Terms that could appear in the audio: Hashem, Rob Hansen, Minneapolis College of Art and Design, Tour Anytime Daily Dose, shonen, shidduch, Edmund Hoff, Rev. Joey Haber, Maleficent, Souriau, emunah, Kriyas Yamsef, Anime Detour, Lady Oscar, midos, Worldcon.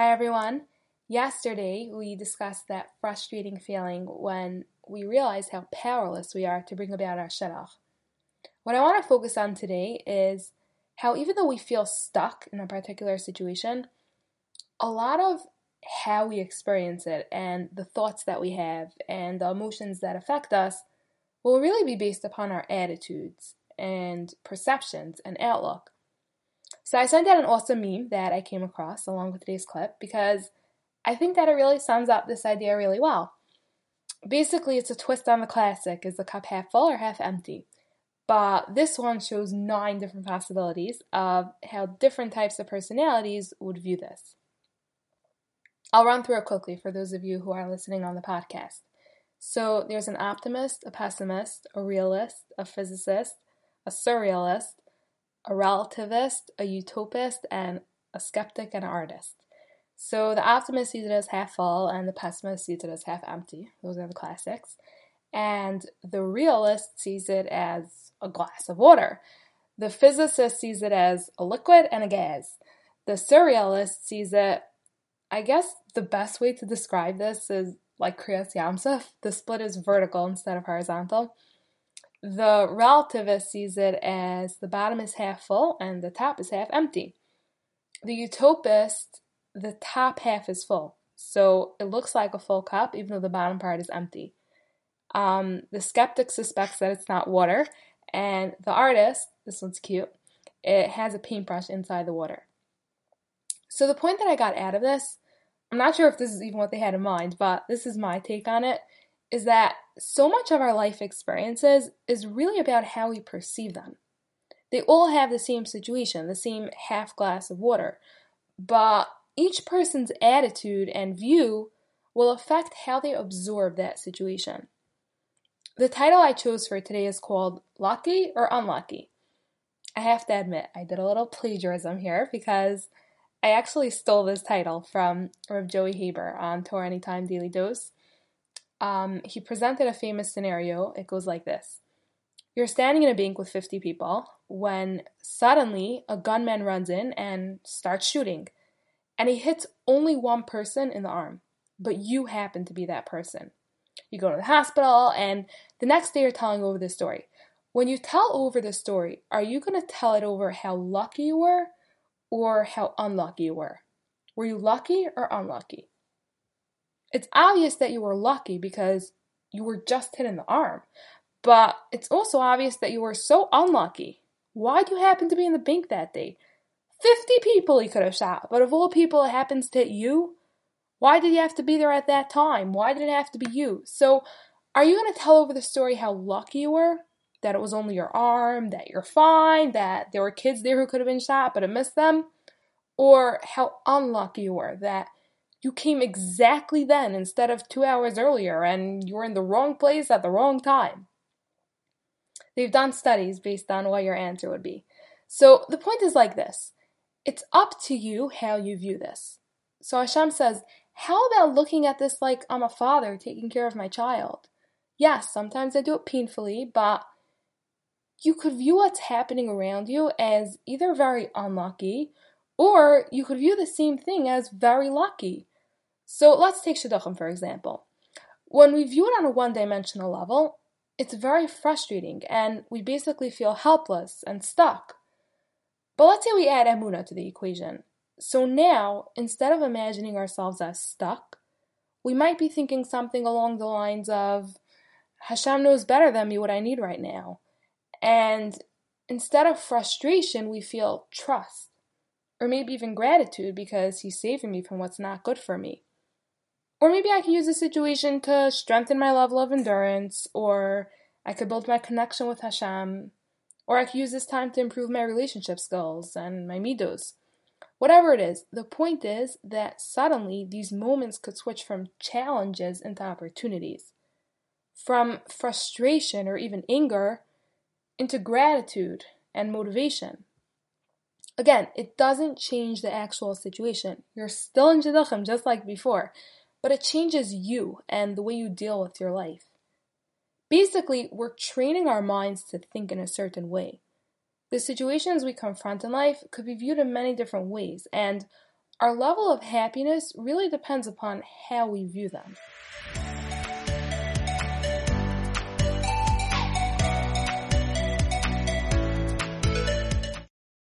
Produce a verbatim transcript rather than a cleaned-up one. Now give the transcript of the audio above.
Hi everyone. Yesterday we discussed that frustrating feeling when we realize how powerless we are to bring about our shidduch. What I want to focus on today is how even though we feel stuck in a particular situation, a lot of how we experience it and the thoughts that we have and the emotions that affect us will really be based upon our attitudes and perceptions and outlook. So I sent out an awesome meme that I came across along with today's clip because I think that it really sums up this idea really well. Basically, it's a twist on the classic, is the cup half full or half empty? But this one shows nine different possibilities of how different types of personalities would view this. I'll run through it quickly for those of you who are listening on the podcast. So there's an optimist, a pessimist, a realist, a physicist, a surrealist, a relativist, a utopist, and a skeptic and an artist. So the optimist sees it as half full, and the pessimist sees it as half empty. Those are the classics. And the realist sees it as a glass of water. The physicist sees it as a liquid and a gas. The surrealist sees it, I guess the best way to describe this is like Kriyas Yamsef. The split is vertical instead of horizontal. The relativist sees it as the bottom is half full and the top is half empty. The utopist, the top half is full, so it looks like a full cup even though the bottom part is empty. Um, the skeptic suspects that it's not water, and the artist, this one's cute, it has a paintbrush inside the water. So the point that I got out of this, I'm not sure if this is even what they had in mind, but this is my take on it, is that so much of our life experiences is really about how we perceive them. They all have the same situation, the same half glass of water, but each person's attitude and view will affect how they absorb that situation. The title I chose for today is called Lucky or Unlucky. I have to admit, I did a little plagiarism here because I actually stole this title from Rev. Joey Haber on Tour Anytime Daily Dose. Um, he presented a famous scenario. It goes like this. You're standing in a bank with fifty people when suddenly a gunman runs in and starts shooting. And he hits only one person in the arm. But you happen to be that person. You go to the hospital, and the next day you're telling over the story. When you tell over the story, are you going to tell it over how lucky you were or how unlucky you were? Were you lucky or unlucky? It's obvious that you were lucky because you were just hit in the arm, but it's also obvious that you were so unlucky. Why'd you happen to be in the bank that day? fifty people he could have shot, but of all people it happens to hit you? Why did you have to be there at that time? Why did it have to be you? So are you going to tell over the story how lucky you were? That it was only your arm, that you're fine, that there were kids there who could have been shot, but it missed them? Or how unlucky you were, that you came exactly then instead of two hours earlier and you were in the wrong place at the wrong time? They've done studies based on what your answer would be. So the point is like this. It's up to you how you view this. So Hashem says, how about looking at this like I'm a father taking care of my child? Yes, sometimes I do it painfully, but you could view what's happening around you as either very unlucky, or you could view the same thing as very lucky. So let's take shidduchim for example. When we view it on a one-dimensional level, it's very frustrating, and we basically feel helpless and stuck. But let's say we add emunah to the equation. So now, instead of imagining ourselves as stuck, we might be thinking something along the lines of, Hashem knows better than me what I need right now. And instead of frustration, we feel trust, or maybe even gratitude because he's saving me from what's not good for me. Or maybe I can use the situation to strengthen my level of endurance, or I could build my connection with Hashem, or I could use this time to improve my relationship skills and my midos. Whatever it is, the point is that suddenly these moments could switch from challenges into opportunities, from frustration or even anger into gratitude and motivation. Again, it doesn't change the actual situation. You're still in shidduchim just like before, but it changes you and the way you deal with your life. Basically, we're training our minds to think in a certain way. The situations we confront in life could be viewed in many different ways, and Our level of happiness really depends upon how we view them.